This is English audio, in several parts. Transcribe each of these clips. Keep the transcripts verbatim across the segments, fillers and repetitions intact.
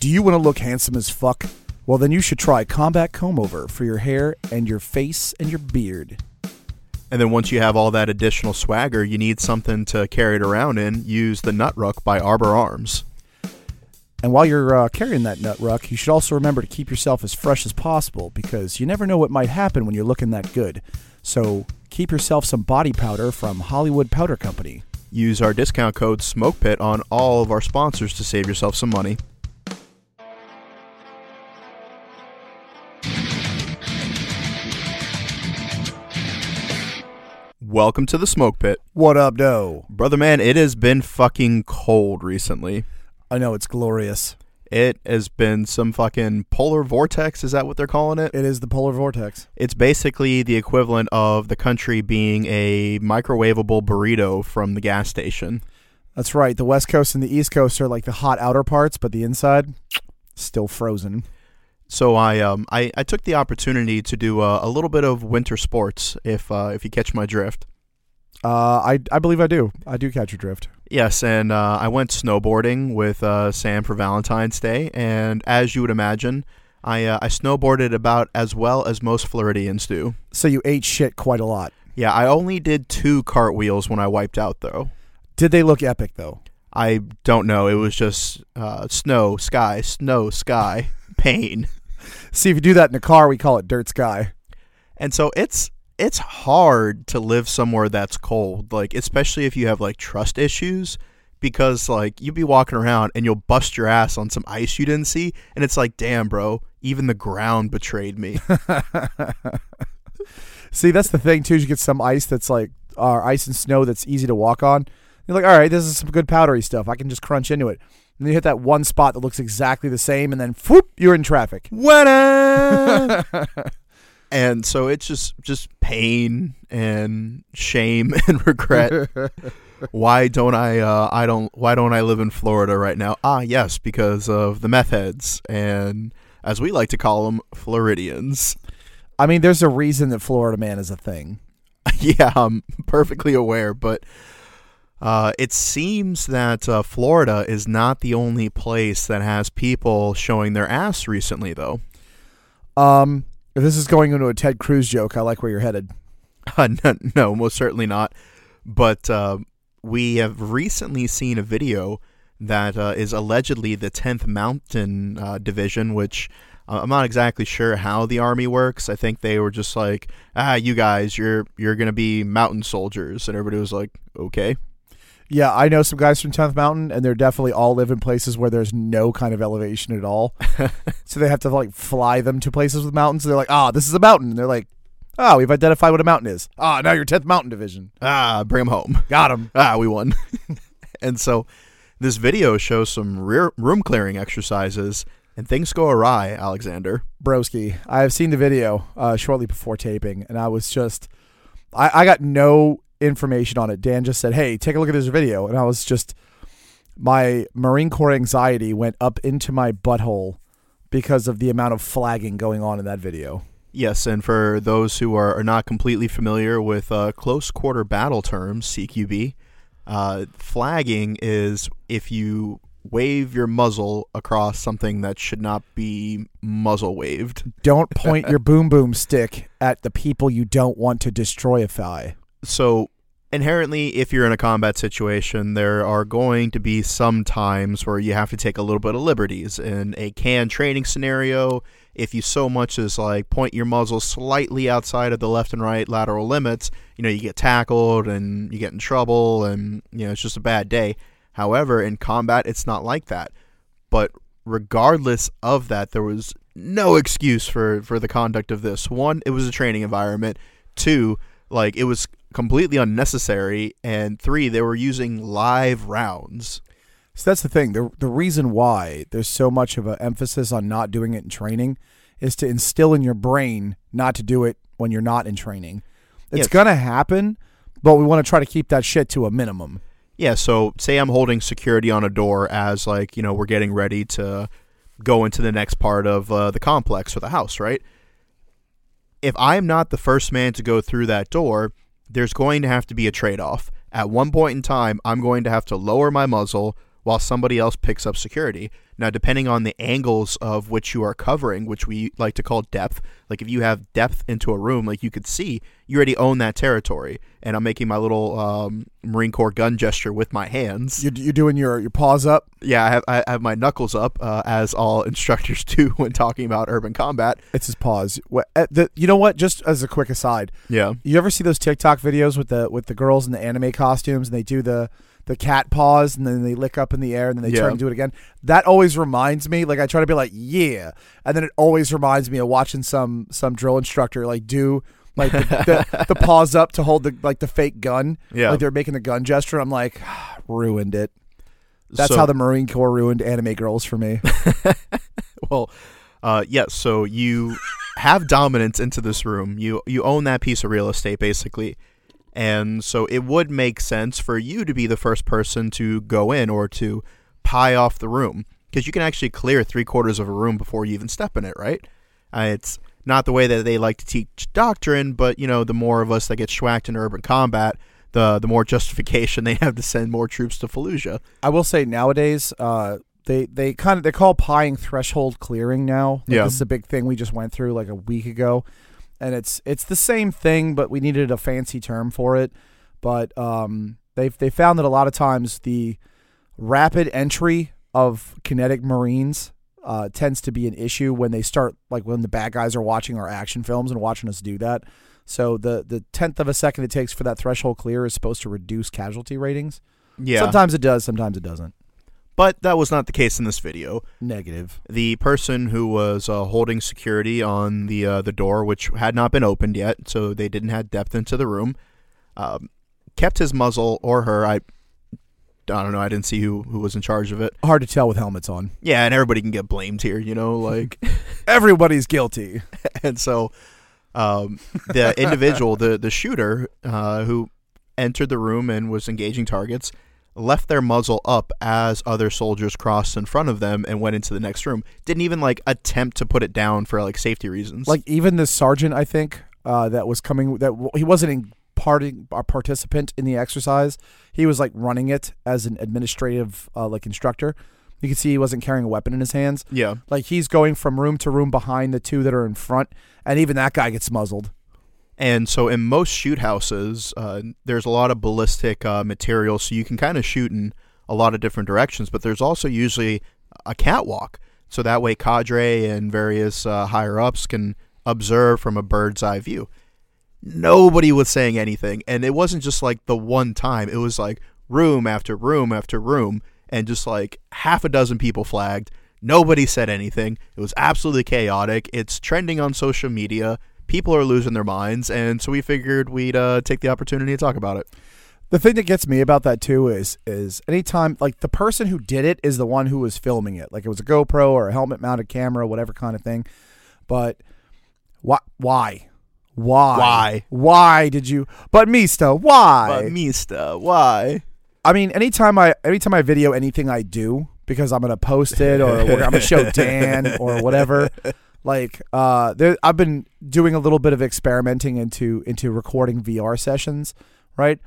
Do you want to look handsome as fuck? Well, then you should try Combat Combover for your hair and your face and your beard. And then once you have all that additional swagger, you need something to carry it around in. Use the Nut Ruck by Arbor Arms. And while you're uh, carrying that Nut Ruck, you should also remember to keep yourself as fresh as possible, because you never know what might happen when you're looking that good. So keep yourself some body powder from Hollywood Powder Company. Use our discount code SMOKEPIT on all of our sponsors to save yourself some money. Welcome to the Smoke Pit. What up, doe? Brother man, it has been fucking cold recently. I know, it's glorious. It has been some fucking polar vortex, is that what they're calling it? It is the polar vortex. It's basically the equivalent of the country being a microwavable burrito from the gas station. That's right. The West Coast and the East Coast are like the hot outer parts, but the inside, still frozen. So I um I, I took the opportunity to do a, a little bit of winter sports, if uh, if you catch my drift. Uh, I, I believe I do. I do catch your drift. Yes, and uh, I went snowboarding with uh, Sam for Valentine's Day, and as you would imagine, I uh, I snowboarded about as well as most Floridians do. So you ate shit quite a lot. Yeah, I only did two cartwheels when I wiped out, though. Did they look epic, though? I don't know. It was just uh, snow, sky, snow, sky, pain. See, if you do that in a car, we call it dirt sky. And so it's it's hard to live somewhere that's cold, like especially if you have like trust issues, because like you'll be walking around and you'll bust your ass on some ice you didn't see, and it's like, damn, bro, even the ground betrayed me. See, that's the thing too. You get some ice that's like uh, ice and snow that's easy to walk on. You're like, all right, this is some good powdery stuff. I can just crunch into it. And then you hit that one spot that looks exactly the same, and then, whoop, you're in traffic. Winner! And so it's just, just pain and shame and regret. Why don't I? Uh, I don't. Why don't I live in Florida right now? Ah, yes, because of the meth heads, and as we like to call them, Floridians. I mean, there's a reason that Florida Man is a thing. Yeah, I'm perfectly aware, but. Uh, it seems that uh, Florida is not the only place that has people showing their ass recently, though. Um, if this is going into a Ted Cruz joke, I like where you're headed. Uh, no, no, most certainly not. But uh, we have recently seen a video that uh, is allegedly the tenth Mountain uh, Division, which uh, I'm not exactly sure how the Army works. I think they were just like, ah, you guys, you're you're going to be mountain soldiers. And everybody was like, okay. Yeah, I know some guys from tenth Mountain, and they're definitely all live in places where there's no kind of elevation at all. So they have to, like, fly them to places with mountains. They're like, ah, oh, this is a mountain. And they're like, oh, we've identified what a mountain is. Ah, oh, now you're tenth Mountain Division. Ah, bring them home. Got him. Ah, we won. And so this video shows some rear room clearing exercises, and things go awry, Alexander. Broski, I have seen the video uh, shortly before taping, and I was just, I, I got no information on it. Dan just said, hey, take a look at this video, and I was just, my Marine Corps anxiety went up into my butthole because of the amount of flagging going on in that video. Yes, and for those who are, are not completely familiar with uh, close quarter battle terms, C Q B, uh, flagging is if you wave your muzzle across something that should not be muzzle waved. Don't point your boom boom stick at the people you don't want to destroyify. So inherently, if you're in a combat situation, there are going to be some times where you have to take a little bit of liberties. In a canned training scenario, if you so much as like point your muzzle slightly outside of the left and right lateral limits, you know, you get tackled and you get in trouble, and you know, it's just a bad day. However, in combat, it's not like that. But regardless of that, there was no excuse for, for the conduct of this. One, it was a training environment. Two, like it was completely unnecessary, and three, they were using live rounds. So that's the thing. The the reason why there's so much of an emphasis on not doing it in training is to instill in your brain not to do it when you're not in training. It's yes. going to happen, but we want to try to keep that shit to a minimum. Yeah, so say I'm holding security on a door as, like, you know, we're getting ready to go into the next part of uh, the complex or the house, right? If I'm not the first man to go through that door, there's going to have to be a trade-off. At one point in time, I'm going to have to lower my muzzle while somebody else picks up security. Now, depending on the angles of which you are covering, which we like to call depth, like if you have depth into a room, like you could see, you already own that territory. And I'm making my little um, Marine Corps gun gesture with my hands. You're, you're doing your, your paws up? Yeah, I have, I have my knuckles up, uh, as all instructors do when talking about urban combat. It's his paws. What, uh, the, you know what? Just as a quick aside. Yeah. You ever see those TikTok videos with the with the girls in the anime costumes and they do the... the cat paws, and then they lick up in the air, and then they yeah. turn and do it again. That always reminds me, like I try to be like, yeah, and then it always reminds me of watching some some drill instructor like do like the, the, the paws up to hold the like the fake gun, yeah, like they're making the gun gesture. I'm like, ah, ruined it. That's so, how the Marine Corps ruined anime girls for me. Well, uh, yeah. So you have dominance into this room. You you own that piece of real estate basically. And so it would make sense for you to be the first person to go in or to pie off the room, because you can actually clear three quarters of a room before you even step in it, right? Uh, it's not the way that they like to teach doctrine, but, you know, the more of us that get schwacked in urban combat, the the more justification they have to send more troops to Fallujah. I will say nowadays, uh, they, they kind of, they call pieing threshold clearing now. Like, yeah. This is a big thing we just went through like a week ago. And it's it's the same thing, but we needed a fancy term for it. But um, they've they found that a lot of times the rapid entry of kinetic Marines uh, tends to be an issue when they start, like when the bad guys are watching our action films and watching us do that. So the, the tenth of a second it takes for that threshold clear is supposed to reduce casualty ratings. Yeah. Sometimes it does, sometimes it doesn't. But that was not the case in this video. Negative. The person who was uh, holding security on the uh, the door, which had not been opened yet, so they didn't have depth into the room, um, kept his muzzle, or her. I, I don't know. I didn't see who, who was in charge of it. Hard to tell with helmets on. Yeah, and everybody can get blamed here, you know, like... Everybody's guilty. And so um, the individual, the, the shooter, uh, who entered the room and was engaging targets... left their muzzle up as other soldiers crossed in front of them and went into the next room. Didn't even, like, attempt to put it down for, like, safety reasons. Like, even the sergeant, I think, uh, that was coming, that w- he wasn't in parting, a participant in the exercise. He was, like, running it as an administrative, uh, like, instructor. You can see he wasn't carrying a weapon in his hands. Yeah. Like, he's going from room to room behind the two that are in front, and even that guy gets muzzled. And so in most shoot houses, uh, there's a lot of ballistic uh, material, so you can kind of shoot in a lot of different directions, but there's also usually a catwalk. So that way cadre and various uh, higher-ups can observe from a bird's-eye view. Nobody was saying anything, and it wasn't just like the one time. It was like room after room after room, and just like half a dozen people flagged. Nobody said anything. It was absolutely chaotic. It's trending on social media. People are losing their minds, and so we figured we'd uh, take the opportunity to talk about it. The thing that gets me about that, too, is is anytime, like, the person who did it is the one who was filming it. Like, it was a GoPro or a helmet-mounted camera, whatever kind of thing. But why? Why? Why? Why, why did you? But, mister, why? But, mister, why? I mean, anytime I, anytime I video anything I do, because I'm going to post it or I'm going to show Dan or whatever... Like, uh, there, I've been doing a little bit of experimenting into into recording V R sessions, right?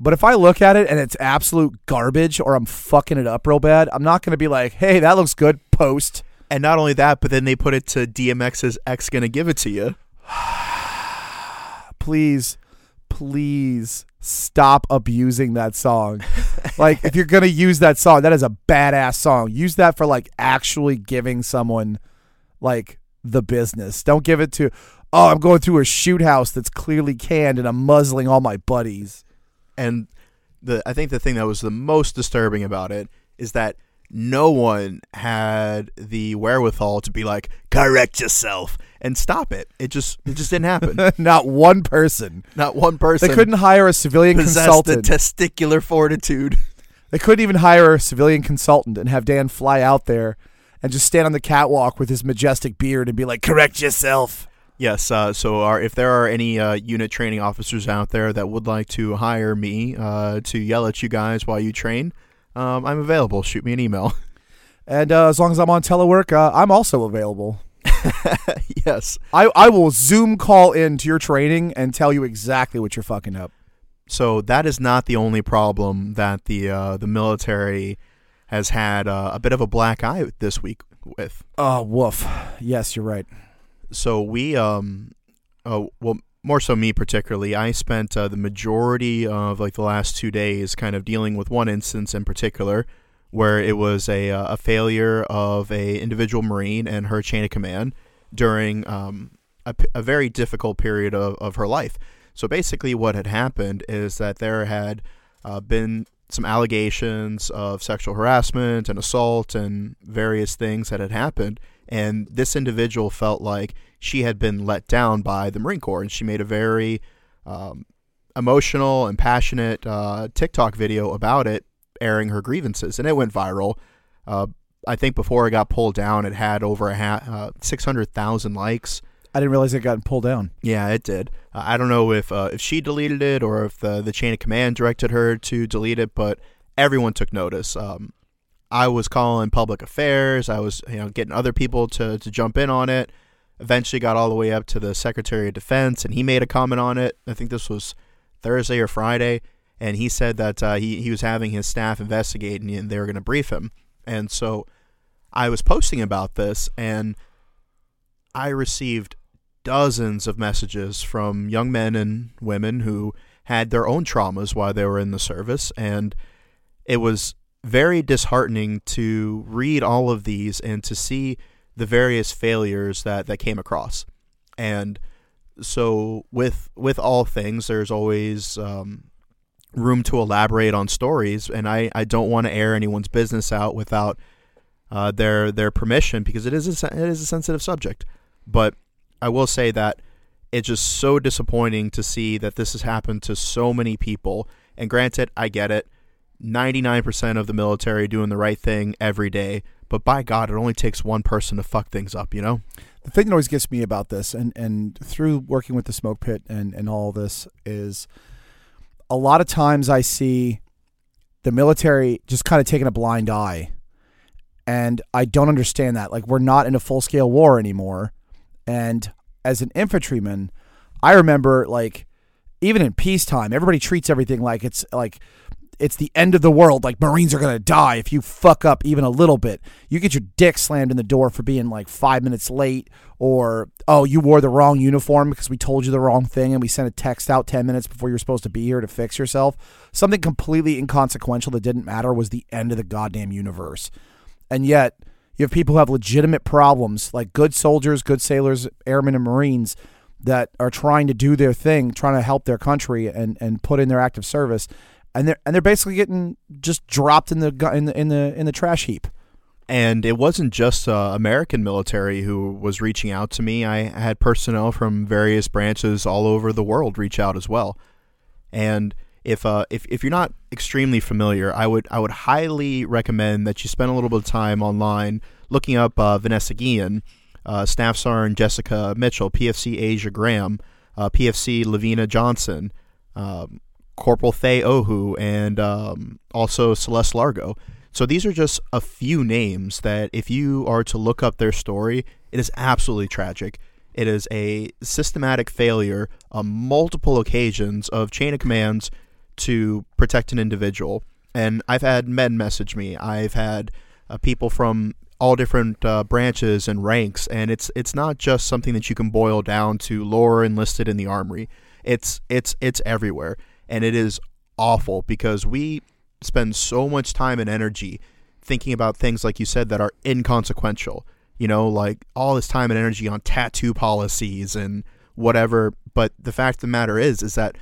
But if I look at it and it's absolute garbage or I'm fucking it up real bad, I'm not going to be like, hey, that looks good, post. And not only that, but then they put it to D M X's X Gonna Give It To You. Please, please stop abusing that song. Like, if you're going to use that song, that is a badass song. Use that for, like, actually giving someone, like... the business. Don't give it to, oh, I'm going through a shoot house that's clearly canned and I'm muzzling all my buddies. And the I think the thing that was the most disturbing about it is that no one had the wherewithal to be like, correct yourself and stop it. It just it just didn't happen. Not one person. Not one person. They couldn't hire a civilian consultant. Possessed the testicular fortitude. They couldn't even hire a civilian consultant and have Dan fly out there and just stand on the catwalk with his majestic beard and be like, correct yourself. Yes, uh, so our, if there are any uh, unit training officers out there that would like to hire me uh, to yell at you guys while you train, um, I'm available. Shoot me an email. And uh, as long as I'm on telework, uh, I'm also available. Yes. I, I will Zoom call in to your training and tell you exactly what you're fucking up. So that is not the only problem that the uh, the military... has had uh, a bit of a black eye this week with. Oh, woof. Yes, you're right. So we, um, uh, well, more so me particularly, I spent uh, the majority of like the last two days kind of dealing with one instance in particular where it was a uh, a failure of a individual Marine and her chain of command during um, a, a very difficult period of, of her life. So basically what had happened is that there had uh, been some allegations of sexual harassment and assault and various things that had happened. And this individual felt like she had been let down by the Marine Corps. And she made a very um, emotional and passionate uh, TikTok video about it, airing her grievances. And it went viral. Uh, I think before it got pulled down, it had over a ha- uh, six hundred thousand likes. I didn't realize it got pulled down. Yeah, it did. Uh, I don't know if uh, if she deleted it or if the, the chain of command directed her to delete it, but everyone took notice. Um, I was calling public affairs. I was you know getting other people to, to jump in on it. Eventually got all the way up to the Secretary of Defense, and he made a comment on it. I think this was Thursday or Friday, and he said that uh, he, he was having his staff investigate, and they were going to brief him. And so I was posting about this, and I received dozens of messages from young men and women who had their own traumas while they were in the service, and it was very disheartening to read all of these and to see the various failures that, that came across. And so with with all things, there's always um, room to elaborate on stories, and I, I don't want to air anyone's business out without uh, their their permission, because it is a, it is a sensitive subject. But I will say that it's just so disappointing to see that this has happened to so many people. And granted, I get it. ninety-nine percent of the military doing the right thing every day. But by God, it only takes one person to fuck things up, you know? The thing that always gets me about this, and, and through working with the Smoke Pit and, and all this, is a lot of times I see the military just kind of taking a blind eye. And I don't understand that. Like, we're not in a full-scale war anymore. And as an infantryman, I remember, like, even in peacetime, everybody treats everything like it's like it's the end of the world. Like, Marines are going to die if you fuck up even a little bit. You get your dick slammed in the door for being like five minutes late, or, oh, you wore the wrong uniform because we told you the wrong thing and we sent a text out ten minutes before you were supposed to be here to fix yourself. Something completely inconsequential that didn't matter was the end of the goddamn universe. And yet you have people who have legitimate problems, like good soldiers, good sailors, airmen, and Marines that are trying to do their thing, trying to help their country and, and put in their active service, and they're and they're basically getting just dropped in the in the in the, in the trash heap. And it wasn't just uh, American military who was reaching out to me. I had personnel from various branches all over the world reach out as well. And If uh if, if you're not extremely familiar, I would I would highly recommend that you spend a little bit of time online looking up uh, Vanessa Guillen, uh, Staff Sergeant Jessica Mitchell, P F C Asia Graham, uh, P F C Lavina Johnson, um, Corporal Thay Ohu, and um, also Celeste Largo. So these are just a few names that if you are to look up their story, it is absolutely tragic. It is a systematic failure on multiple occasions of chain of commands to protect an individual. And I've had men message me. I've had uh, people from all different uh, branches and ranks, and it's it's not just something that you can boil down to lore enlisted in the armory. It's it's it's everywhere, and it is awful because we spend so much time and energy thinking about things, like you said, that are inconsequential. You know, like all this time and energy on tattoo policies and whatever. But the fact of the matter is, is that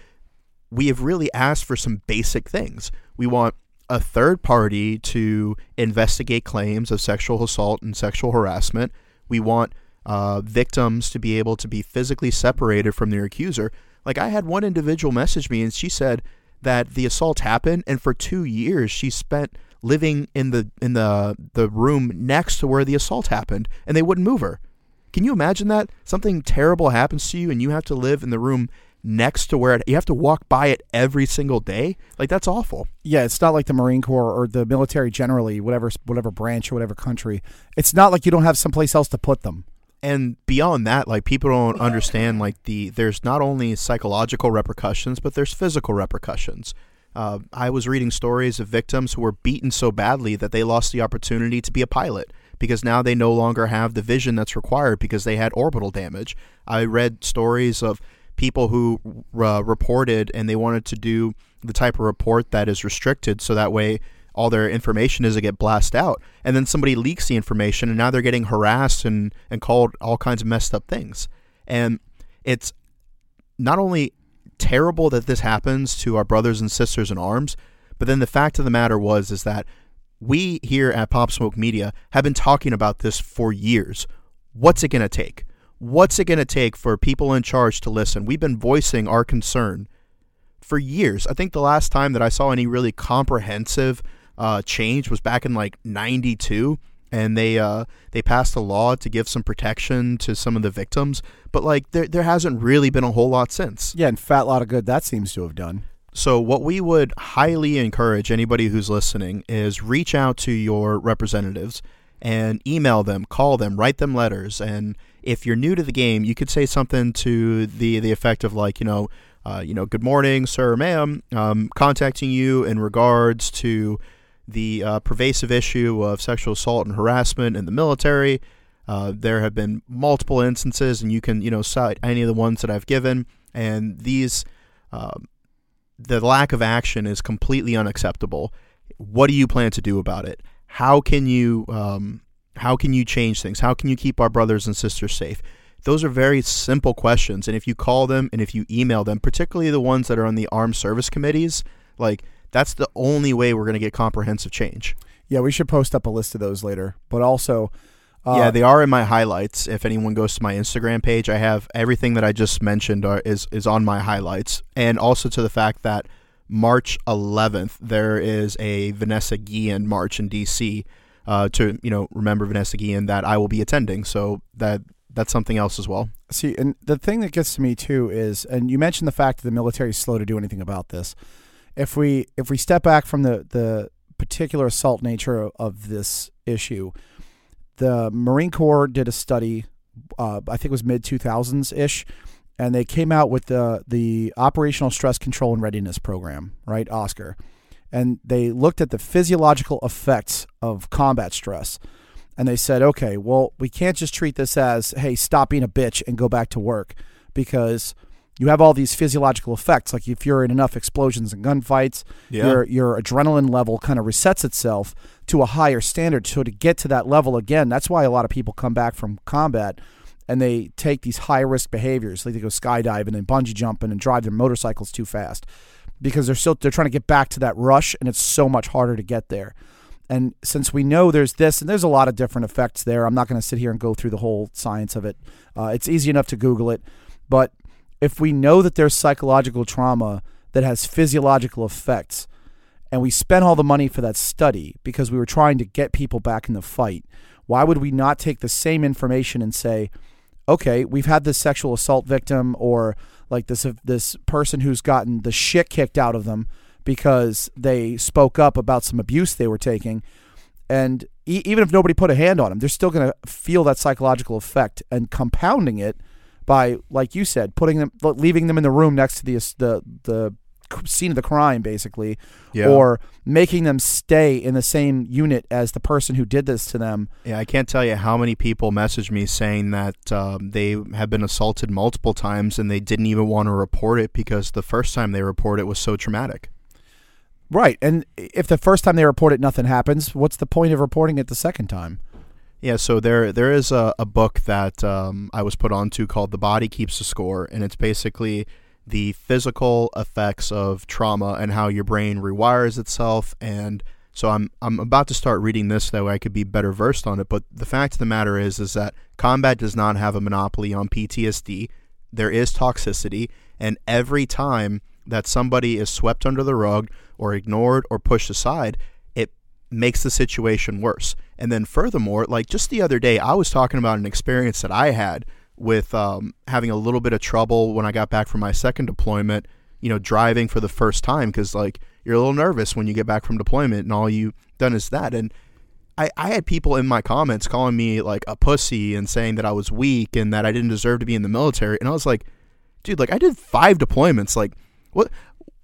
we have really asked for some basic things. We want a third party to investigate claims of sexual assault and sexual harassment. We want uh, victims to be able to be physically separated from their accuser. Like, I had one individual message me and she said that the assault happened, and for two years she spent living in the in the the room next to where the assault happened, and they wouldn't move her. Can you imagine that? Something terrible happens to you, and you have to live in the room next to where it, you have to walk by it every single day. Like, that's awful. Yeah, it's not like the Marine Corps or the military generally, whatever whatever branch or whatever country. It's not like you don't have someplace else to put them. And beyond that, like, people don't understand, like, the there's not only psychological repercussions, but there's physical repercussions. Uh, I was reading stories of victims who were beaten so badly that they lost the opportunity to be a pilot because now they no longer have the vision that's required because they had orbital damage. I read stories of people who uh, reported and they wanted to do the type of report that is restricted so that way all their information is to get blasted out. And then somebody leaks the information and now they're getting harassed and, and called all kinds of messed up things. And it's not only terrible that this happens to our brothers and sisters in arms, but then the fact of the matter was is that we here at Pop Smoke Media have been talking about this for years. What's it going to take? What's it going to take for people in charge to listen? We've been voicing our concern for years. I think the last time that I saw any really comprehensive uh, change was back in like ninety-two, and they uh, they passed a law to give some protection to some of the victims. But like there there hasn't really been a whole lot since. Yeah, and fat lot of good that seems to have done. So what we would highly encourage anybody who's listening is reach out to your representatives and email them, call them, write them letters. And if you're new to the game, you could say something to the, the effect of like, you know, uh, you know, good morning, sir or ma'am, um, contacting you in regards to the uh, pervasive issue of sexual assault and harassment in the military. Uh, there have been multiple instances, and you can, you know, cite any of the ones that I've given. And these, uh, the lack of action is completely unacceptable. What do you plan to do about it? How can you um, how can you change things? How can you keep our brothers and sisters safe? Those are very simple questions, and if you call them and if you email them, particularly the ones that are on the Armed Service Committees, like that's the only way we're going to get comprehensive change. Yeah, we should post up a list of those later. But also, uh, yeah, they are in my highlights. If anyone goes to my Instagram page, I have everything that I just mentioned are, is is on my highlights, and also to the fact that March eleventh, there is a Vanessa Guillen march in D C uh, to, you know, remember Vanessa Guillen that I will be attending. So that that's something else as well. See, and the thing that gets to me too is, and you mentioned the fact that the military is slow to do anything about this. If we if we step back from the, the particular assault nature of this issue, the Marine Corps did a study, uh, I think it was mid two thousands ish, and they came out with the the Operational Stress Control and Readiness Program, right, Oscar? And they looked at the physiological effects of combat stress. And they said, okay, well, we can't just treat this as, hey, stop being a bitch and go back to work, because you have all these physiological effects. Like if you're in enough explosions and gunfights, yeah. your your adrenaline level kind of resets itself to a higher standard. So to get to that level again, that's why a lot of people come back from combat and they take these high-risk behaviors, like they go skydiving and bungee jumping and drive their motorcycles too fast, because they're still they're trying to get back to that rush, and it's so much harder to get there. And since we know there's this, and there's a lot of different effects there, I'm not going to sit here and go through the whole science of it. Uh, it's easy enough to Google it. But if we know that there's psychological trauma that has physiological effects, and we spent all the money for that study because we were trying to get people back in the fight, why would we not take the same information and say, okay, we've had this sexual assault victim, or like this uh, this person who's gotten the shit kicked out of them because they spoke up about some abuse they were taking. And e- even if nobody put a hand on them, they're still going to feel that psychological effect, and compounding it by, like you said, putting them, leaving them in the room next to the the, the scene of the crime, basically, yeah. or making them stay in the same unit as the person who did this to them. Yeah, I can't tell you how many people message me saying that um, they have been assaulted multiple times and they didn't even want to report it because the first time they report it was so traumatic. Right, and if the first time they report it, nothing happens, what's the point of reporting it the second time? Yeah, so there there is a, a book that um, I was put onto called The Body Keeps the Score, and it's basically the physical effects of trauma and how your brain rewires itself. And so I'm I'm about to start reading this, that way I could be better versed on it. But the fact of the matter is, is that combat does not have a monopoly on P T S D. There is toxicity, and every time that somebody is swept under the rug or ignored or pushed aside, it makes the situation worse. And then furthermore, like just the other day, I was talking about an experience that I had with um, having a little bit of trouble when I got back from my second deployment, you know, driving for the first time, because like you're a little nervous when you get back from deployment and all you've done is that. And I, I had people in my comments calling me like a pussy and saying that I was weak and that I didn't deserve to be in the military. And I was like, dude, like I did five deployments. Like what,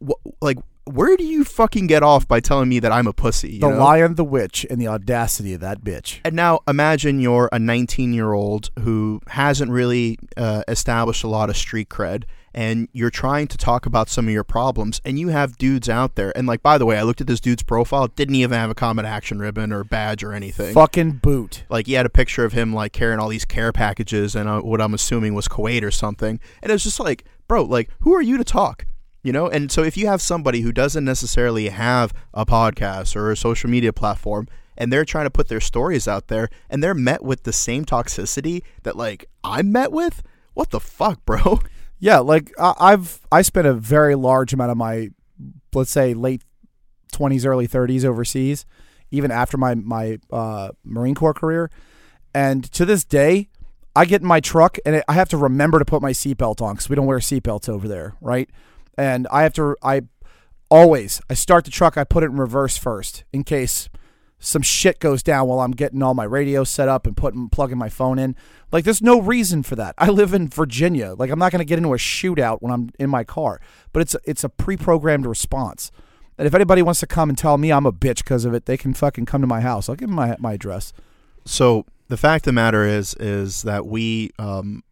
what like where do you fucking get off by telling me that I'm a pussy? You the know? Lion, the witch, and the audacity of that bitch. And now imagine you're a nineteen-year-old who hasn't really uh, established a lot of street cred, and you're trying to talk about some of your problems, and you have dudes out there. And, like, by the way, I looked at this dude's profile. Didn't even have a combat action ribbon or badge or anything. Fucking boot. Like, he had a picture of him, like, carrying all these care packages and uh, what I'm assuming was Kuwait or something. And it was just like, bro, like, who are you to talk? You know, and so if you have somebody who doesn't necessarily have a podcast or a social media platform and they're trying to put their stories out there and they're met with the same toxicity that, like, I'm met with, what the fuck, bro? Yeah, like, I've I spent a very large amount of my, let's say, late twenties, early thirties overseas, even after my, my uh, Marine Corps career. And to this day, I get in my truck and I have to remember to put my seatbelt on because we don't wear seatbelts over there, right? And I have to, I always, I start the truck, I put it in reverse first in case some shit goes down while I'm getting all my radio set up and putting, plugging my phone in. Like, there's no reason for that. I live in Virginia. Like, I'm not going to get into a shootout when I'm in my car, but it's, it's a pre-programmed response. And if anybody wants to come and tell me I'm a bitch because of it, they can fucking come to my house. I'll give them my, my address. So the fact of the matter is, is that we, um,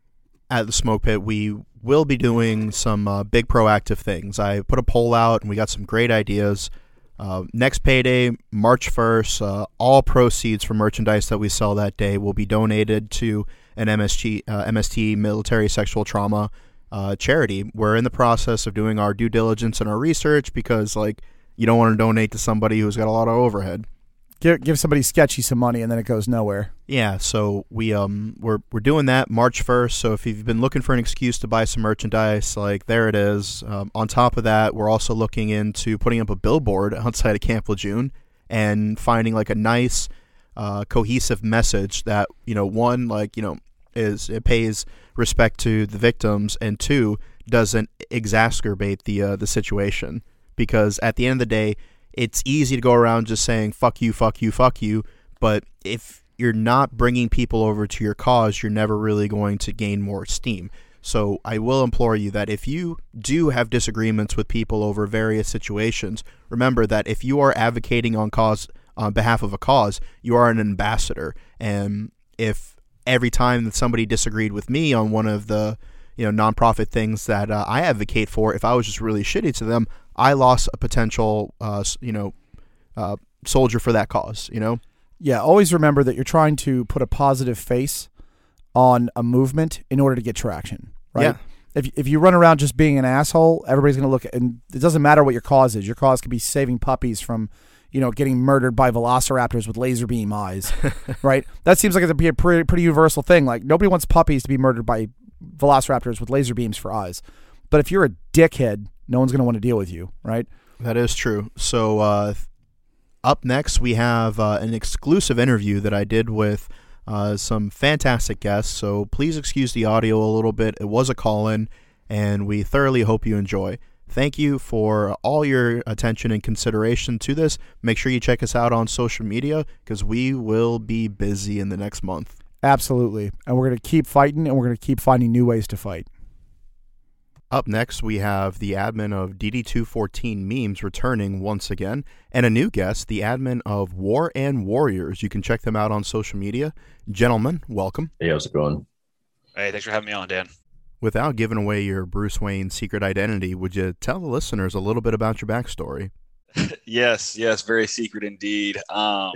at the Smoke Pit, we will be doing some uh, big proactive things. I put a poll out, and we got some great ideas. Uh, next payday, March first, uh, all proceeds from merchandise that we sell that day will be donated to an M S G, uh, M S T, military sexual trauma uh, charity. We're in the process of doing our due diligence and our research because, like, you don't want to donate to somebody who's got a lot of overhead. Give, give somebody sketchy some money, and then it goes nowhere. Yeah, so we um we're we're doing that March first. So if you've been looking for an excuse to buy some merchandise, like, there it is. Um, on top of that, we're also looking into putting up a billboard outside of Camp Lejeune and finding, like, a nice, uh, cohesive message that, you know, one, like, you know, is it pays respect to the victims, and two, doesn't exacerbate the uh, the situation, because at the end of the day, it's easy to go around just saying, fuck you, fuck you, fuck you. But if you're not bringing people over to your cause, you're never really going to gain more esteem. So I will implore you that if you do have disagreements with people over various situations, remember that if you are advocating on cause on behalf of a cause, you are an ambassador. And if every time that somebody disagreed with me on one of the, you know, nonprofit things that uh, I advocate for, if I was just really shitty to them, I lost a potential, uh, you know, uh, soldier for that cause, you know? Yeah, always remember that you're trying to put a positive face on a movement in order to get traction, right? Yeah. If, if you run around just being an asshole, everybody's going to look at, and it doesn't matter what your cause is. Your cause could be saving puppies from, you know, getting murdered by velociraptors with laser beam eyes, right? That seems like it'd be a pretty, pretty universal thing. Like, nobody wants puppies to be murdered by velociraptors with laser beams for eyes. But if you're a dickhead, no one's going to want to deal with you, right? That is true. So uh, up next, we have uh, an exclusive interview that I did with uh, some fantastic guests. So please excuse the audio a little bit. It was a call-in, and we thoroughly hope you enjoy. Thank you for all your attention and consideration to this. Make sure you check us out on social media because we will be busy in the next month. Absolutely. And we're going to keep fighting, and we're going to keep finding new ways to fight. Up next, we have the admin of D D two fourteen Memes returning once again, and a new guest, the admin of War and Warriors. You can check them out on social media. Gentlemen, welcome. Hey, how's it going? Hey, thanks for having me on, Dan. Without giving away your Bruce Wayne secret identity, would you tell the listeners a little bit about your backstory? yes, yes, very secret indeed. Um,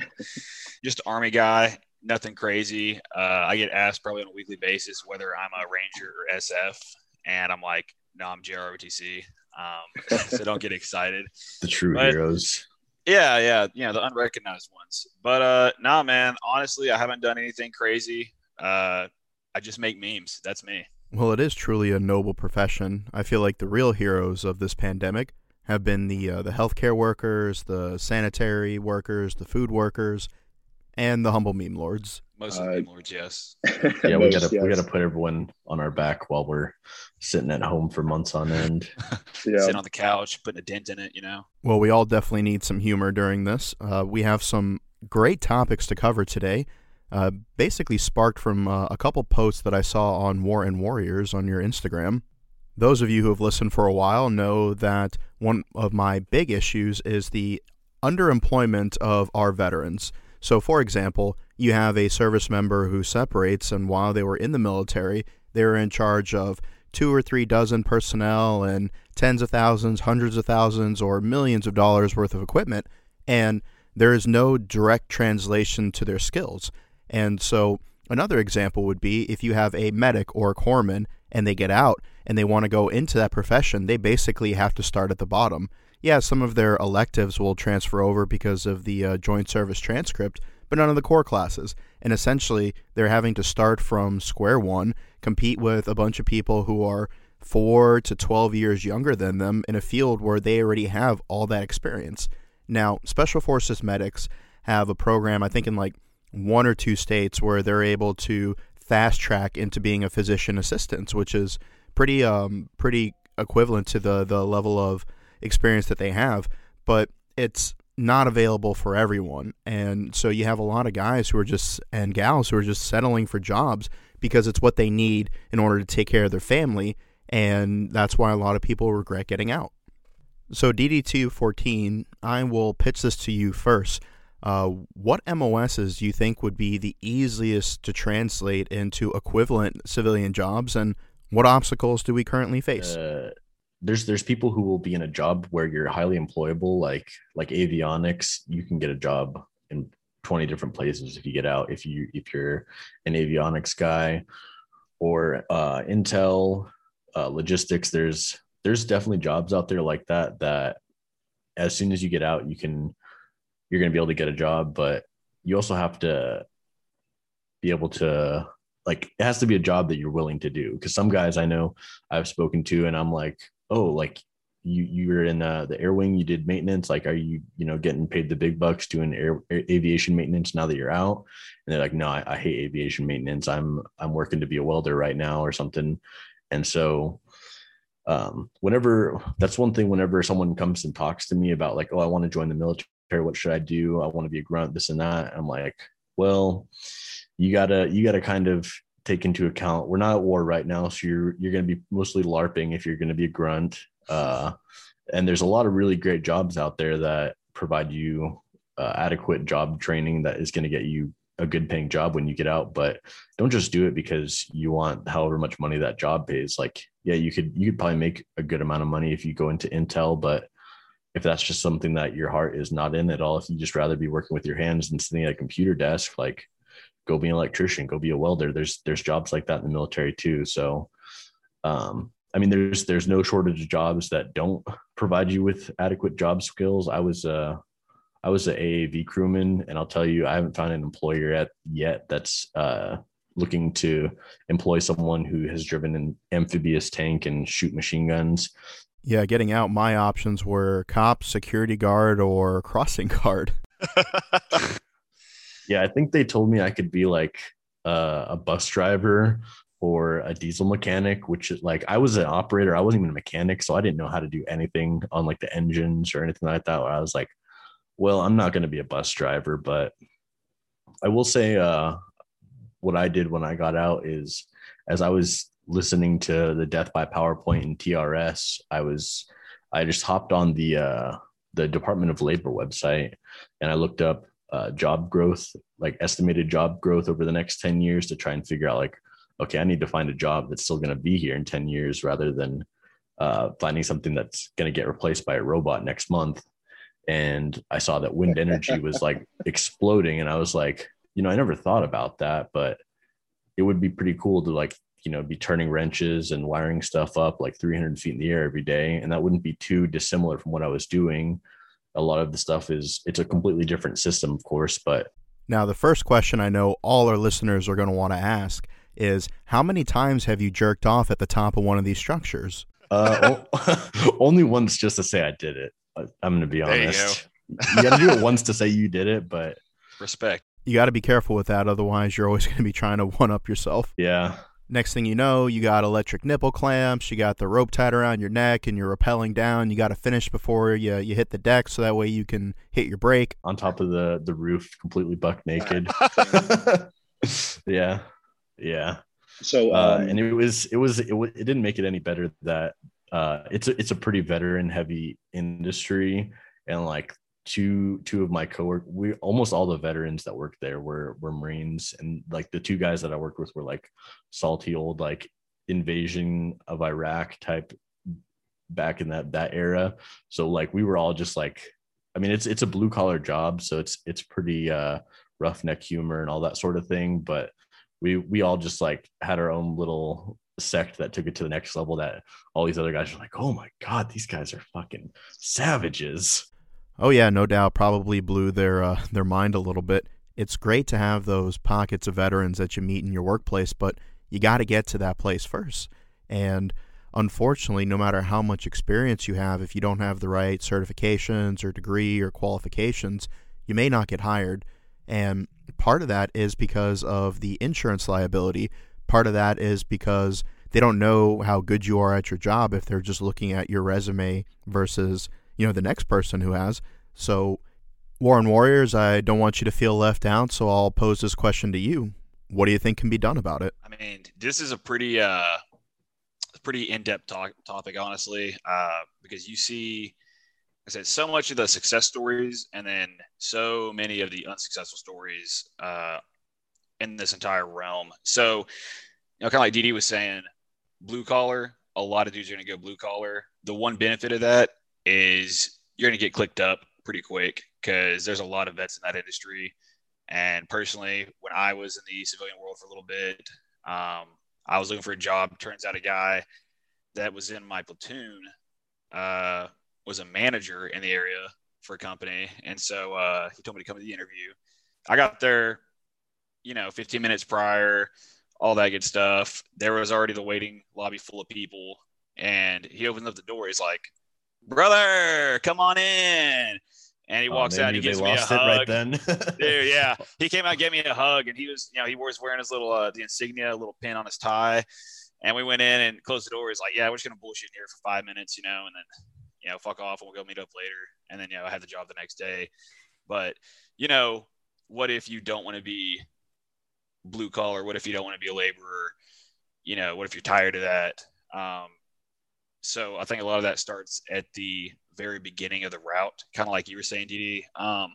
just Army guy. Nothing crazy. Uh, I get asked probably on a weekly basis whether I'm a Ranger or S F, and I'm like, no, I'm J R O T C. Um, so don't get excited. The true but, heroes. Yeah, yeah, yeah, the unrecognized ones. But uh, nah, man, honestly, I haven't done anything crazy. Uh, I just make memes. That's me. Well, it is truly a noble profession. I feel like the real heroes of this pandemic have been the uh, the healthcare workers, the sanitary workers, the food workers, and the humble meme lords. Most of the uh, meme lords, yes. Yeah, we gotta yes. we gotta put everyone on our back while we're sitting at home for months on end. Yeah. Sitting on the couch, putting a dent in it, you know. Well, we all definitely need some humor during this. Uh, we have some great topics to cover today. Uh, basically sparked from uh, a couple posts that I saw on War and Warriors on your Instagram. Those of you who have listened for a while know that one of my big issues is the underemployment of our veterans. So, for example, you have a service member who separates, and while they were in the military, they were in charge of two or three dozen personnel and tens of thousands, hundreds of thousands, or millions of dollars worth of equipment, and there is no direct translation to their skills. And so another example would be if you have a medic or a corpsman and they get out and they want to go into that profession, they basically have to start at the bottom. Yeah, some of their electives will transfer over because of the uh, joint service transcript, but none of the core classes. And essentially, they're having to start from square one, compete with a bunch of people who are four to twelve years younger than them in a field where they already have all that experience. Now, Special Forces medics have a program, I think in like one or two states, where they're able to fast track into being a physician assistant, which is pretty um pretty equivalent to the the level of experience that they have, but it's not available for everyone. And so you have a lot of guys who are just and gals who are just settling for jobs because it's what they need in order to take care of their family, and that's why a lot of people regret getting out. So D D two fourteen, I will pitch this to you first. Uh, what M O Ss do you think would be the easiest to translate into equivalent civilian jobs, and what obstacles do we currently face? Uh, there's there's people who will be in a job where you're highly employable, like like avionics. You can get a job in twenty different places if you get out. If you if you're an avionics guy, or uh, Intel, uh, logistics. There's there's definitely jobs out there like that that as soon as you get out, you can. You're going to be able to get a job, but you also have to be able to, like, it has to be a job that you're willing to do. Because some guys I know I've spoken to, and I'm like, oh, like you, you were in uh, the air wing, you did maintenance. Like, are you, you know, getting paid the big bucks doing air, air aviation maintenance now that you're out? And they're like, no, I, I hate aviation maintenance. I'm, I'm working to be a welder right now or something. And so um, whenever that's one thing, whenever someone comes and talks to me about like, oh, I want to join the military. What should I do? I want to be a grunt, this and that. I'm like, well, you gotta, you gotta kind of take into account, we're not at war right now. So you're, you're going to be mostly LARPing if you're going to be a grunt. Uh, and there's a lot of really great jobs out there that provide you uh, adequate job training that is going to get you a good paying job when you get out, but don't just do it because you want however much money that job pays. Like, yeah, you could, you could probably make a good amount of money if you go into Intel, but if that's just something that your heart is not in at all, if you just rather be working with your hands and sitting at a computer desk, like go be an electrician, go be a welder. There's, there's jobs like that in the military too. So, um, I mean, there's, there's no shortage of jobs that don't provide you with adequate job skills. I was, uh, I was an A A V crewman, and I'll tell you, I haven't found an employer at yet that's, uh, looking to employ someone who has driven an amphibious tank and shoot machine guns. Yeah, getting out, my options were cop, security guard, or crossing guard. Yeah, I think they told me I could be like uh, a bus driver or a diesel mechanic, which is like, I was an operator. I wasn't even a mechanic, so I didn't know how to do anything on like the engines or anything like that. Where I was like, well, I'm not going to be a bus driver, but I will say uh, what I did when I got out is as I was listening to the death by PowerPoint and T R S, I was, I just hopped on the, uh, the Department of Labor website, and I looked up uh, job growth, like estimated job growth over the next ten years to try and figure out like, okay, I need to find a job that's still going to be here in ten years rather than uh, finding something that's going to get replaced by a robot next month. And I saw that wind energy was like exploding. And I was like, you know, I never thought about that, but it would be pretty cool to like, you know, be turning wrenches and wiring stuff up like three hundred feet in the air every day. And that wouldn't be too dissimilar from what I was doing. A lot of the stuff is, it's a completely different system, of course, but. Now, the first question I know all our listeners are going to want to ask is, how many times have you jerked off at the top of one of these structures? Uh, only once, just to say I did it. I'm going to be honest. You, go. You got to do it once to say you did it, but. Respect. You got to be careful with that. Otherwise, you're always going to be trying to one up yourself. Yeah. Next thing you know, you got electric nipple clamps, you got the rope tied around your neck, and you're rappelling down. You got to finish before you, you hit the deck, so that way you can hit your brake. On top of the, the roof, completely buck naked. yeah. Yeah. So, um, uh, and it was, it was, it, w- it didn't make it any better that, uh, it's a, it's a pretty veteran heavy industry, and like two, two of my coworkers, we almost all the veterans that worked there were, were Marines. And like the two guys that I worked with were like salty old, like invasion of Iraq type back in that, that era. So like, we were all just like, I mean, it's, it's a blue collar job. So it's, it's pretty, uh, roughneck humor and all that sort of thing. But we, we all just like had our own little sect that took it to the next level, that all these other guys are like, oh my God, these guys are fucking savages. Oh yeah, no doubt. Probably blew their, uh, their mind a little bit. It's great to have those pockets of veterans that you meet in your workplace, but you got to get to that place first. And unfortunately, no matter how much experience you have, if you don't have the right certifications or degree or qualifications, you may not get hired. And part of that is because of the insurance liability. Part of that is because they don't know how good you are at your job if they're just looking at your resume versus, you know, the next person who has. So, War and Warriors, I don't want you to feel left out, so I'll pose this question to you. What do you think can be done about it? I mean, this is a pretty uh, pretty in-depth talk- topic, honestly, uh, because you see... I said so much of the success stories and then so many of the unsuccessful stories uh, in this entire realm. So, you know, kind of like D D was saying, blue collar, a lot of dudes are going to go blue collar. The one benefit of that is you're going to get clicked up pretty quick because there's a lot of vets in that industry. And personally, when I was in the civilian world for a little bit, um, I was looking for a job. Turns out a guy that was in my platoon, uh, was a manager in the area for a company. And so uh, he told me to come to the interview. I got there, you know, fifteen minutes prior, all that good stuff. There was already the waiting lobby full of people. And he opens up the door. He's like, brother, come on in. And he walks oh, out and he gives me a hug. Right then. Dude, yeah. He came out and gave me a hug. And he was, you know, he was wearing his little, uh, the insignia, little pin on his tie. And we went in and closed the door. He's like, yeah, we're just going to bullshit here for five minutes, you know, and then, you know, fuck off and we'll go meet up later. And then, you know, I had the job the next day. But, you know, what if you don't want to be blue collar? What if you don't want to be a laborer? You know, what if you're tired of that? Um, so I think a lot of that starts at the very beginning of the route, kind of like you were saying, D D. Um,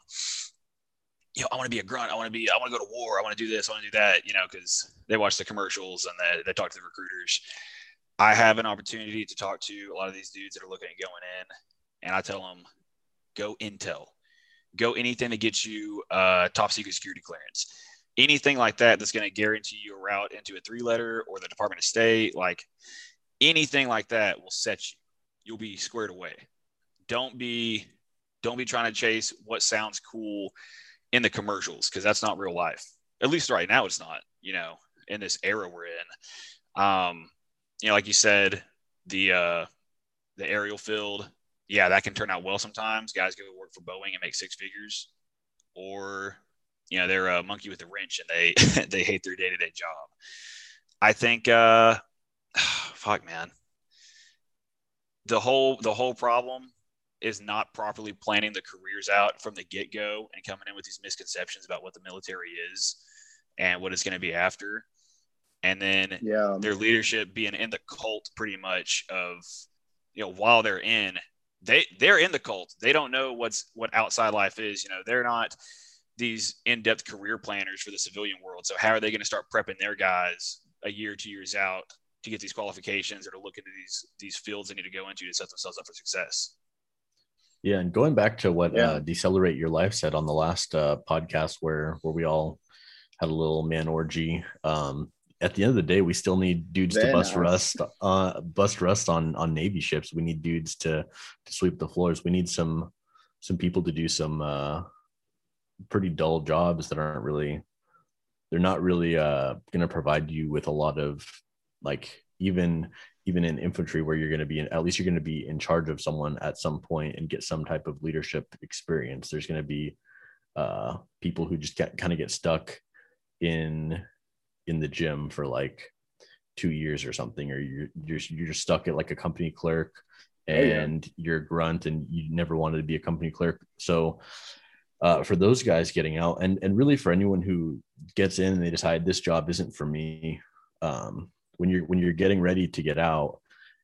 you know, I want to be a grunt. I want to be, I want to go to war. I want to do this. I want to do that, you know, because they watch the commercials and they, they talk to the recruiters. I have an opportunity to talk to a lot of these dudes that are looking at going in, and I tell them, go intel, go anything to get you uh top secret security clearance, anything like that. That's going to guarantee you a route into a three letter or the Department of State, like anything like that will set you. You'll be squared away. Don't be, don't be trying to chase what sounds cool in the commercials. Cause that's not real life. At least right now, it's not, you know, in this era we're in. Um, You know, like you said, the uh, the aerial field, yeah, that can turn out well sometimes. Guys go work for Boeing and make six figures, or you know, they're a monkey with a wrench and they they hate their day to day job. I think, uh, fuck, man, the whole the whole problem is not properly planning the careers out from the get go and coming in with these misconceptions about what the military is and what it's going to be after. And then yeah. their leadership being in the cult pretty much of, you know, while they're in, they, they're in the cult. They don't know what's what outside life is. You know, they're not these in-depth career planners for the civilian world. So how are they going to start prepping their guys a year, two years out to get these qualifications or to look into these, these fields they need to go into to set themselves up for success? Yeah. And going back to what yeah. uh, Decelerate Your Life said on the last uh, podcast where, where we all had a little man orgy, um, at the end of the day, we still need dudes Very to bust nice. rust, uh, bust rust on on Navy ships. We need dudes to to sweep the floors. We need some some people to do some uh, pretty dull jobs that aren't really, they're not really uh, going to provide you with a lot of, like even even in infantry where you're going to be in, at least you're going to be in charge of someone at some point and get some type of leadership experience. There's going to be uh, people who just get kind of get stuck in. in the gym for like two years or something, or you're you're, you're stuck at like a company clerk and yeah. you're a grunt and you never wanted to be a company clerk. So uh, for those guys getting out and, and really for anyone who gets in and they decide this job isn't for me, um, when you're, when you're getting ready to get out,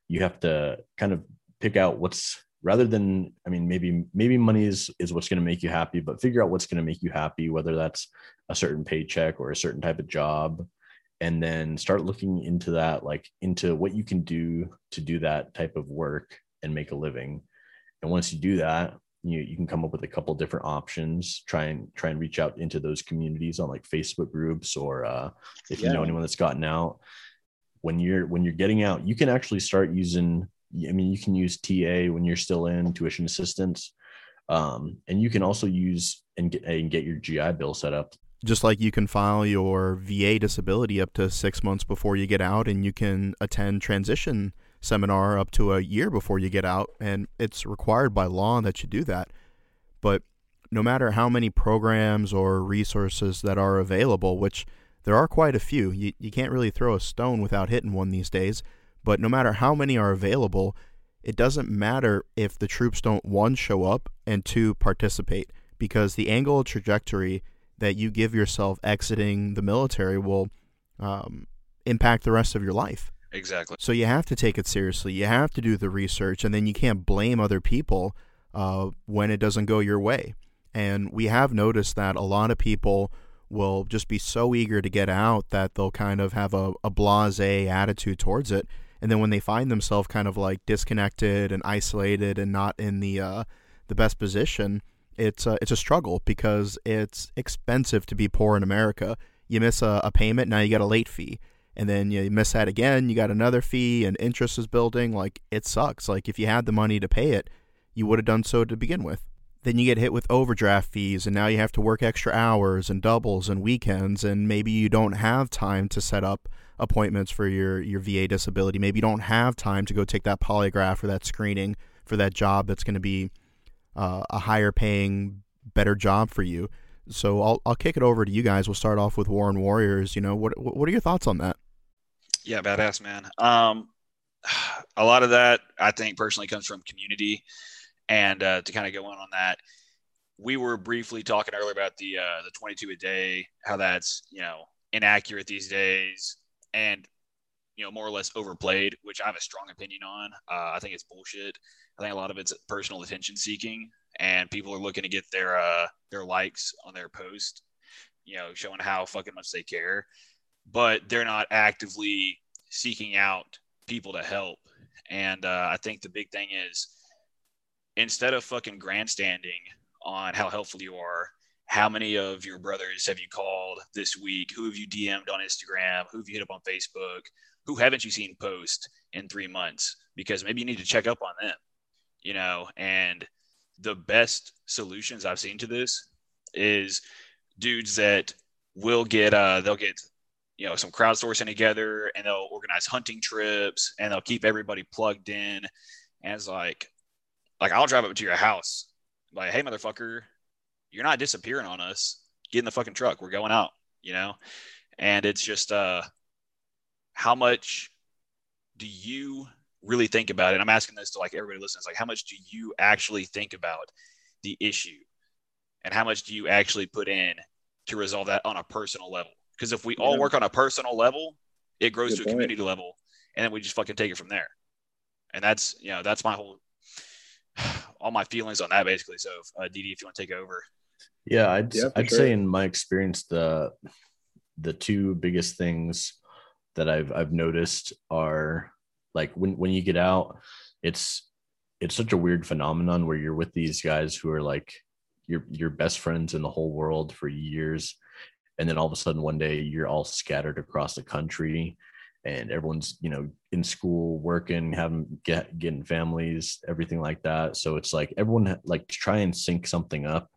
you have to kind of pick out what's, rather than, I mean, maybe, maybe money is, is what's going to make you happy, but figure out what's going to make you happy, whether that's a certain paycheck or a certain type of job. And then start looking into that, like into what you can do to do that type of work and make a living. And once you do that, you, you can come up with a couple different options, try and try and reach out into those communities on like Facebook groups, or uh, if yeah. you know anyone that's gotten out, when you're, when you're getting out, you can actually start using, I mean, you can use T A when you're still in tuition assistance. Um, and you can also use and get, and get your G I Bill set up. Just like you can file your V A disability up to six months before you get out, and you can attend transition seminar up to a year before you get out, and it's required by law that you do that. But no matter how many programs or resources that are available, which there are quite a few, you, you can't really throw a stone without hitting one these days, but no matter how many are available, it doesn't matter if the troops don't, one, show up, and two, participate, because the angle of trajectory that you give yourself exiting the military will um, impact the rest of your life. Exactly. So you have to take it seriously. You have to do the research, and then you can't blame other people uh, when it doesn't go your way. And we have noticed that a lot of people will just be so eager to get out that they'll kind of have a, a blasé attitude towards it. And then when they find themselves kind of like disconnected and isolated and not in the uh, the best position, It's a, it's a struggle, because it's expensive to be poor in America. You miss a, a payment, now you got a late fee. And then you miss that again, you got another fee, and interest is building. Like, it sucks. Like, if you had the money to pay it, you would have done so to begin with. Then you get hit with overdraft fees, and now you have to work extra hours and doubles and weekends, and maybe you don't have time to set up appointments for your, your V A disability. Maybe you don't have time to go take that polygraph or that screening for that job that's going to be Uh, a higher paying, better job for you. So I'll I'll kick it over to you guys. We'll start off with War and Warriors. You know, what what are your thoughts on that? Yeah, badass, man. Um, a lot of that, I think, personally comes from community. And uh, to kind of go in on that, we were briefly talking earlier about the uh, the twenty-two a day, how that's, you know, inaccurate these days, and you know, more or less overplayed, which I have a strong opinion on. Uh, I think it's bullshit. I think a lot of it's personal attention seeking, and people are looking to get their uh, their likes on their post, you know, showing how fucking much they care, but they're not actively seeking out people to help. And uh, I think the big thing is, instead of fucking grandstanding on how helpful you are, how many of your brothers have you called this week? Who have you D M'd on Instagram? Who have you hit up on Facebook? Who haven't you seen post in three months? Because maybe you need to check up on them, you know? And the best solutions I've seen to this is dudes that will get, uh, they'll get, you know, some crowdsourcing together, and they'll organize hunting trips, and they'll keep everybody plugged in. And it's like, like, I'll drive up to your house. Like, hey, motherfucker, you're not disappearing on us. Get in the fucking truck. We're going out, you know? And it's just, uh, how much do you really think about it? I'm asking this to like everybody listening. It's like, how much do you actually think about the issue, and how much do you actually put in to resolve that on a personal level? Because if we yeah. all work on a personal level, it grows Good to a community point. level, and then we just fucking take it from there. And that's, you know, that's my whole, all my feelings on that basically. So uh, D D, if you want to take over. Yeah, I'd, yeah, I'd sure. say in my experience, the, the two biggest things that I've I've noticed are, like, when, when you get out, it's it's such a weird phenomenon where you're with these guys who are like your your best friends in the whole world for years, and then all of a sudden one day you're all scattered across the country, and everyone's, you know, in school, working, having get getting families, everything like that. So it's like everyone, like, to try and sync something up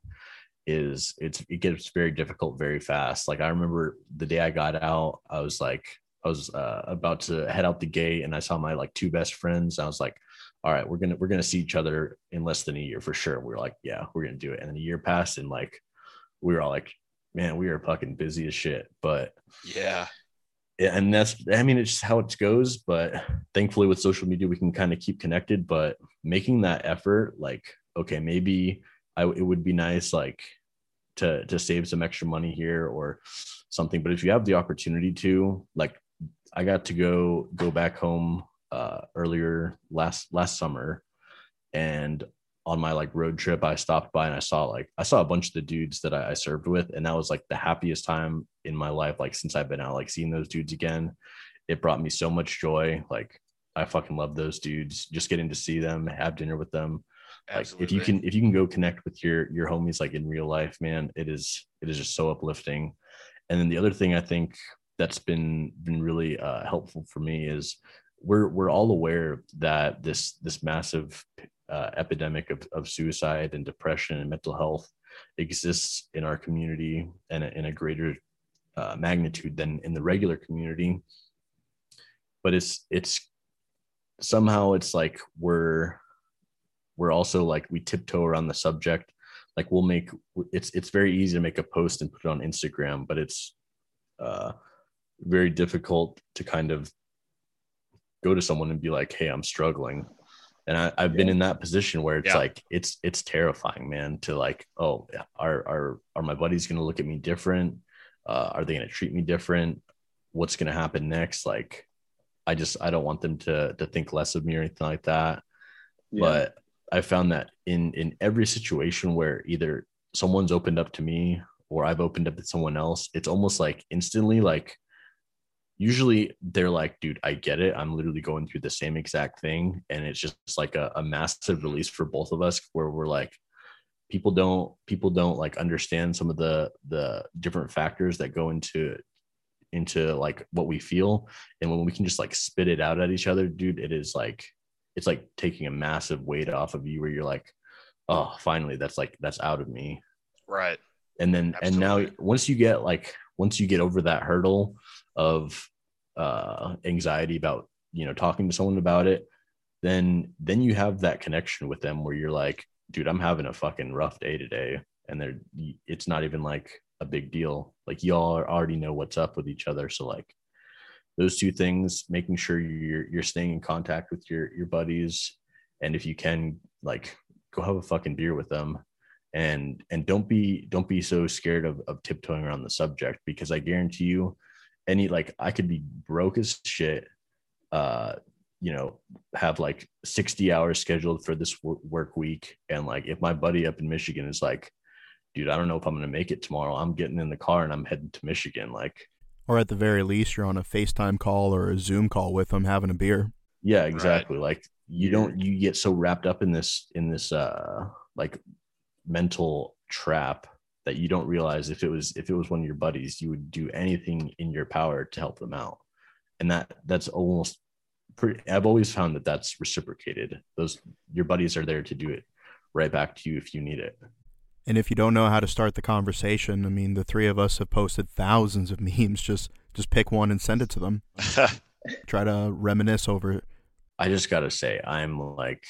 is it's it gets very difficult very fast. Like, I remember the day I got out, I was like, I was uh, about to head out the gate, and I saw my like two best friends. I was like, all right, we're going to, we're going to see each other in less than a year for sure. We were like, yeah, we're going to do it. And then a year passed, and like, we were all like, man, we are fucking busy as shit, but yeah. And that's, I mean, it's just how it goes, but thankfully with social media, we can kind of keep connected, but making that effort, like, okay, maybe I, it would be nice, like, to, to save some extra money here or something. But if you have the opportunity to, like, I got to go go back home uh, earlier last last summer, and on my like road trip, I stopped by and I saw like I saw a bunch of the dudes that I, I served with, and that was like the happiest time in my life, like since I've been out, like seeing those dudes again. It brought me so much joy. Like I fucking love those dudes. Just getting to see them, have dinner with them. Absolutely. Like if you can if you can go connect with your your homies like in real life, man, it is it is just so uplifting. And then the other thing I think that's been been really uh, helpful for me is we're we're all aware that this this massive uh, epidemic of, of suicide and depression and mental health exists in our community and in a greater uh, magnitude than in the regular community. But it's it's somehow it's like we're we're also like we tiptoe around the subject. Like we'll make it's it's very easy to make a post and put it on Instagram, but it's uh, very difficult to kind of go to someone and be like, "Hey, I'm struggling." And I, I've yeah. been in that position where it's yeah. like it's it's terrifying, man. To like, oh, are are are my buddies going to look at me different? Uh, are they going to treat me different? What's going to happen next? Like, I just I don't want them to to think less of me or anything like that. Yeah. But I found that in in every situation where either someone's opened up to me or I've opened up to someone else, it's almost like instantly like. Usually they're like, dude, I get it. I'm literally going through the same exact thing. And it's just like a, a massive release for both of us where we're like, people don't, people don't like understand some of the, the different factors that go into, into like what we feel. And when we can just like spit it out at each other, dude, it is like, it's like taking a massive weight off of you where you're like, oh, finally, that's like, that's out of me. Right. And then, Absolutely. and now once you get like, once you get over that hurdle of, uh anxiety about you know talking to someone about it, then then you have that connection with them where you're like, dude, I'm having a fucking rough day today, and they're it's not even like a big deal. Like y'all already know what's up with each other. So like those two things, making sure you're you're staying in contact with your your buddies, and if you can, like go have a fucking beer with them, and and don't be don't be so scared of, of tiptoeing around the subject, because I guarantee you any like I could be broke as shit, uh, you know, have like sixty hours scheduled for this w- work week. And like, if my buddy up in Michigan is like, dude, I don't know if I'm going to make it tomorrow, I'm getting in the car and I'm heading to Michigan. Like, or at the very least, you're on a FaceTime call or a Zoom call with them having a beer. Yeah, exactly. Right. Like you don't, you get so wrapped up in this, in this, uh, like mental trap that you don't realize if it was if it was one of your buddies, you would do anything in your power to help them out. And that that's almost pretty, I've always found that that's reciprocated. Those your buddies are there to do it right back to you if you need it. And if you don't know how to start the conversation, I mean, the three of us have posted thousands of memes. Just just pick one and send it to them. Try to reminisce over it. I just gotta say, I'm like,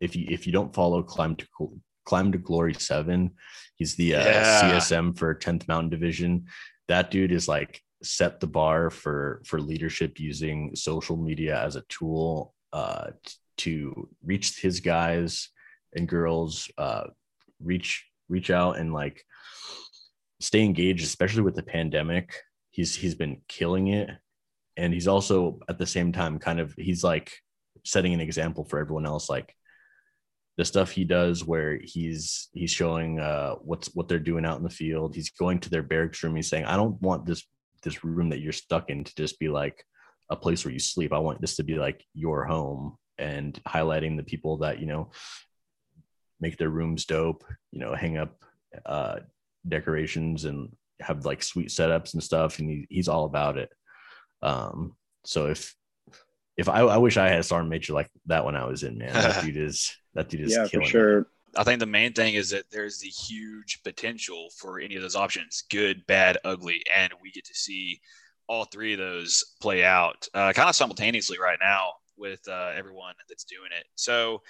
if you if you don't follow Climb to Cool Climb to Glory Seven, he's the uh, yeah. C S M for tenth Mountain Division. That dude is like set the bar for for leadership using social media as a tool uh, to reach his guys and girls, uh, reach reach out and like stay engaged, especially with the pandemic. He's he's been killing it, and he's also at the same time kind of he's like setting an example for everyone else, like. The stuff he does where he's he's showing uh, what's what they're doing out in the field. He's going to their barracks room. He's saying, I don't want this this room that you're stuck in to just be like a place where you sleep. I want this to be like your home, and highlighting the people that, you know, make their rooms dope, you know, hang up uh, decorations and have like sweet setups and stuff. And he, he's all about it. Um, so if if I, I wish I had a sergeant major like that when I was in, man. That dude is... That dude is yeah, killing for sure. It. I think the main thing is that there's the huge potential for any of those options, good, bad, ugly, and we get to see all three of those play out uh, kind of simultaneously right now with uh, everyone that's doing it. So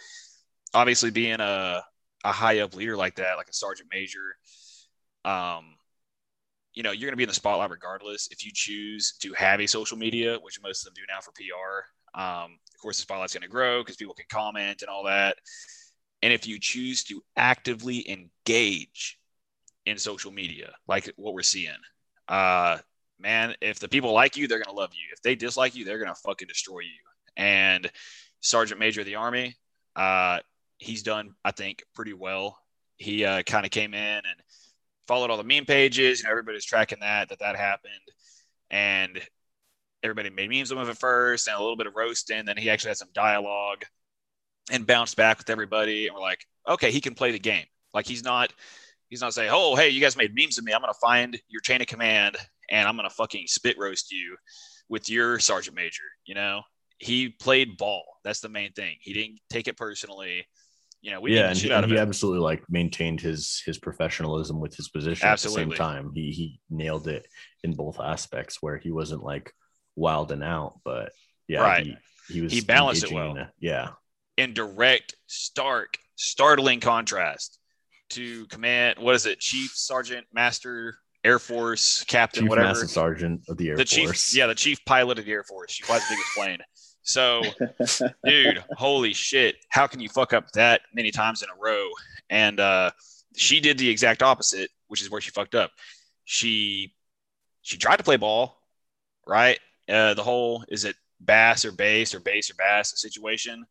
obviously being a, a high up leader like that, like a sergeant major, um, you know, you're going to be in the spotlight regardless. If you choose to have a social media, which most of them do now for P R, um, of course, the spotlight's going to grow because people can comment and all that. And if you choose to actively engage in social media, like what we're seeing, uh, man, if the people like you, they're going to love you. If they dislike you, they're going to fucking destroy you. And Sergeant Major of the Army, uh, he's done, I think, pretty well. He uh, kind of came in and followed all the meme pages. You know, everybody's tracking that, that that happened. And everybody made memes of him at first and a little bit of roasting. Then he actually had some dialogue and bounced back with everybody. And we're like, okay, he can play the game. Like, he's not he's not saying, oh, hey, you guys made memes of me. I'm going to find your chain of command and I'm going to fucking spit roast you with your sergeant major. You know, he played ball. That's the main thing. He didn't take it personally. You know, we yeah, and he, out of he absolutely like maintained his his professionalism with his position. Absolutely. At the same time, he he nailed it in both aspects where he wasn't like wilding out, but yeah, right. he, he was he balanced it well. In a, yeah, in direct, stark, startling contrast to command. What is it, Chief Sergeant Master Air Force Captain? Chief whatever, Master Sergeant of the Air the Force. Chief, yeah, the Chief Pilot of the Air Force. She flies the biggest plane. So, dude, holy shit. How can you fuck up that many times in a row? And uh, she did the exact opposite, which is where she fucked up. She she tried to play ball, right? Uh, the whole, is it bass or base or base or bass situation?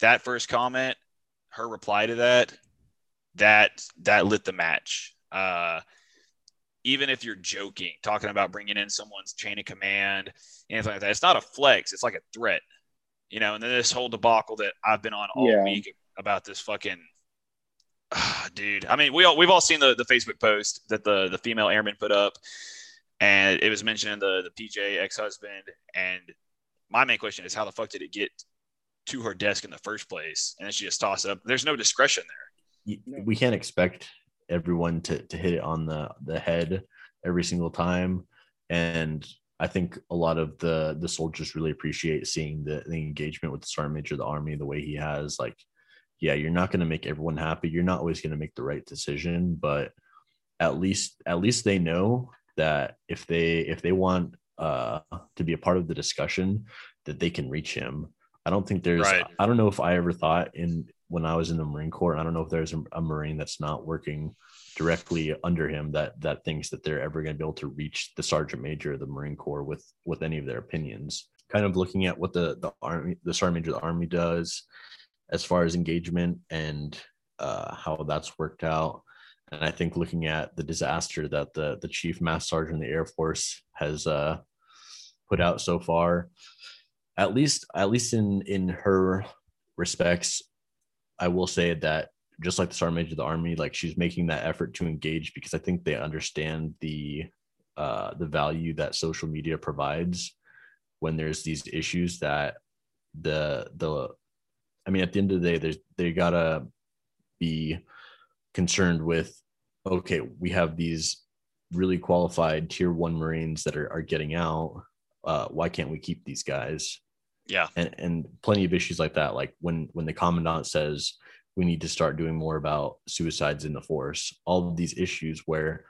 That first comment, her reply to that, that that lit the match. Uh, even if you're joking, talking about bringing in someone's chain of command, anything like that, it's not a flex. It's like a threat, you know. And then this whole debacle that I've been on all yeah. week about this fucking uh, dude. I mean, we all, we've all seen the, the Facebook post that the, the female airman put up, and it was mentioning the, the P J ex-husband. And my main question is, how the fuck did it get to her desk in the first place? And then she just tossed up. There's no discretion there. We can't expect everyone to, to hit it on the, the head every single time. And I think a lot of the, the soldiers really appreciate seeing the, the engagement with the Sergeant Major of the Army, the way he has. Like, yeah, you're not going to make everyone happy. You're not always going to make the right decision, but at least, at least they know that if they, if they want uh, to be a part of the discussion, that they can reach him. I don't think there's, right. I don't know if I ever thought in, when I was in the Marine Corps, I don't know if there's a, a Marine that's not working directly under him that that thinks that they're ever going to be able to reach the Sergeant Major of the Marine Corps with with any of their opinions. Kind of looking at what the the Army, the Sergeant Major of the Army does as far as engagement and uh, how that's worked out. And I think looking at the disaster that the the Chief Master Sergeant of the Air Force has uh, put out so far, at least at least in in her respects, I will say that just like the Sergeant Major of the Army, like, she's making that effort to engage because I think they understand the uh, the value that social media provides when there's these issues that the the I mean, at the end of the day, there's they gotta be concerned with, okay, we have these really qualified tier one Marines that are, are getting out. Uh, why can't we keep these guys? Yeah. And and plenty of issues like that. Like when, when the commandant says we need to start doing more about suicides in the force, all of these issues where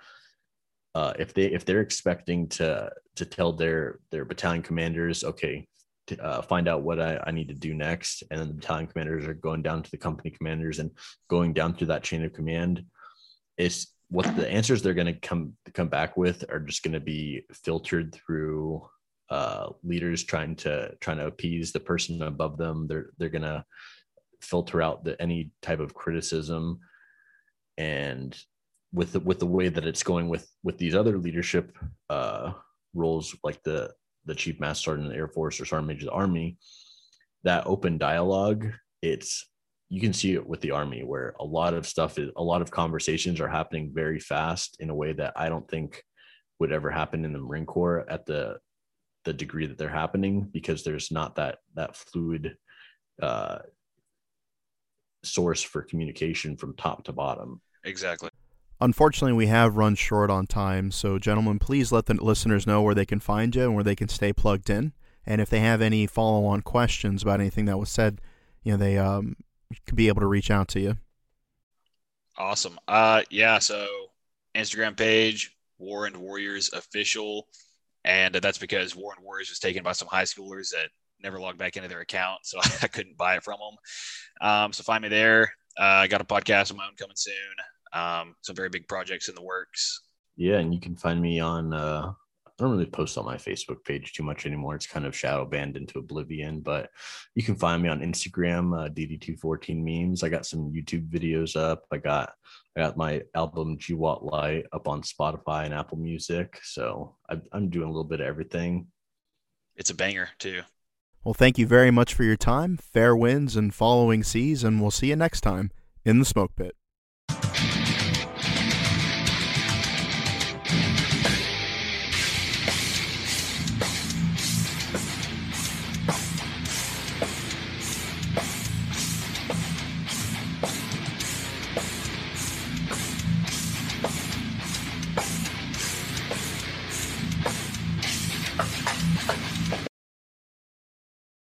uh, if they, if they're expecting to, to tell their, their battalion commanders, okay, to, uh, find out what I, I need to do next. And then the battalion commanders are going down to the company commanders and going down through that chain of command, it's what the answers they're going to come, come back with are just going to be filtered through uh leaders trying to trying to appease the person above them. They're they're gonna filter out the any type of criticism. And with the, with the way that it's going with with these other leadership uh roles, like the the Chief Master Sergeant of the Air Force or Sergeant Major of the Army, that open dialogue, it's you can see it with the Army where a lot of stuff is a lot of conversations are happening very fast in a way that I don't think would ever happen in the Marine Corps at the the degree that they're happening, because there's not that that fluid uh source for communication from top to bottom. Exactly. Unfortunately, we have run short on time, so gentlemen, please let the listeners know where they can find you and where they can stay plugged in. And if they have any follow-on questions about anything that was said, you know, they um could be able to reach out to you. Awesome. Uh yeah, so Instagram page, War and Warriors Official. And that's because War and Warriors was taken by some high schoolers that never logged back into their account, so I couldn't buy it from them. Um, so find me there. Uh, I got a podcast of my own coming soon. Um, some very big projects in the works. Yeah, and you can find me on uh, I don't really post on my Facebook page too much anymore. It's kind of shadow banned into oblivion, but you can find me on Instagram, uh, D D two fourteen Memes. I got some YouTube videos up. I got I got my album G W A T Light up on Spotify and Apple Music. So I, I'm doing a little bit of everything. It's a banger too. Well, thank you very much for your time. Fair winds and following seas, and we'll see you next time in the Smoke Pit.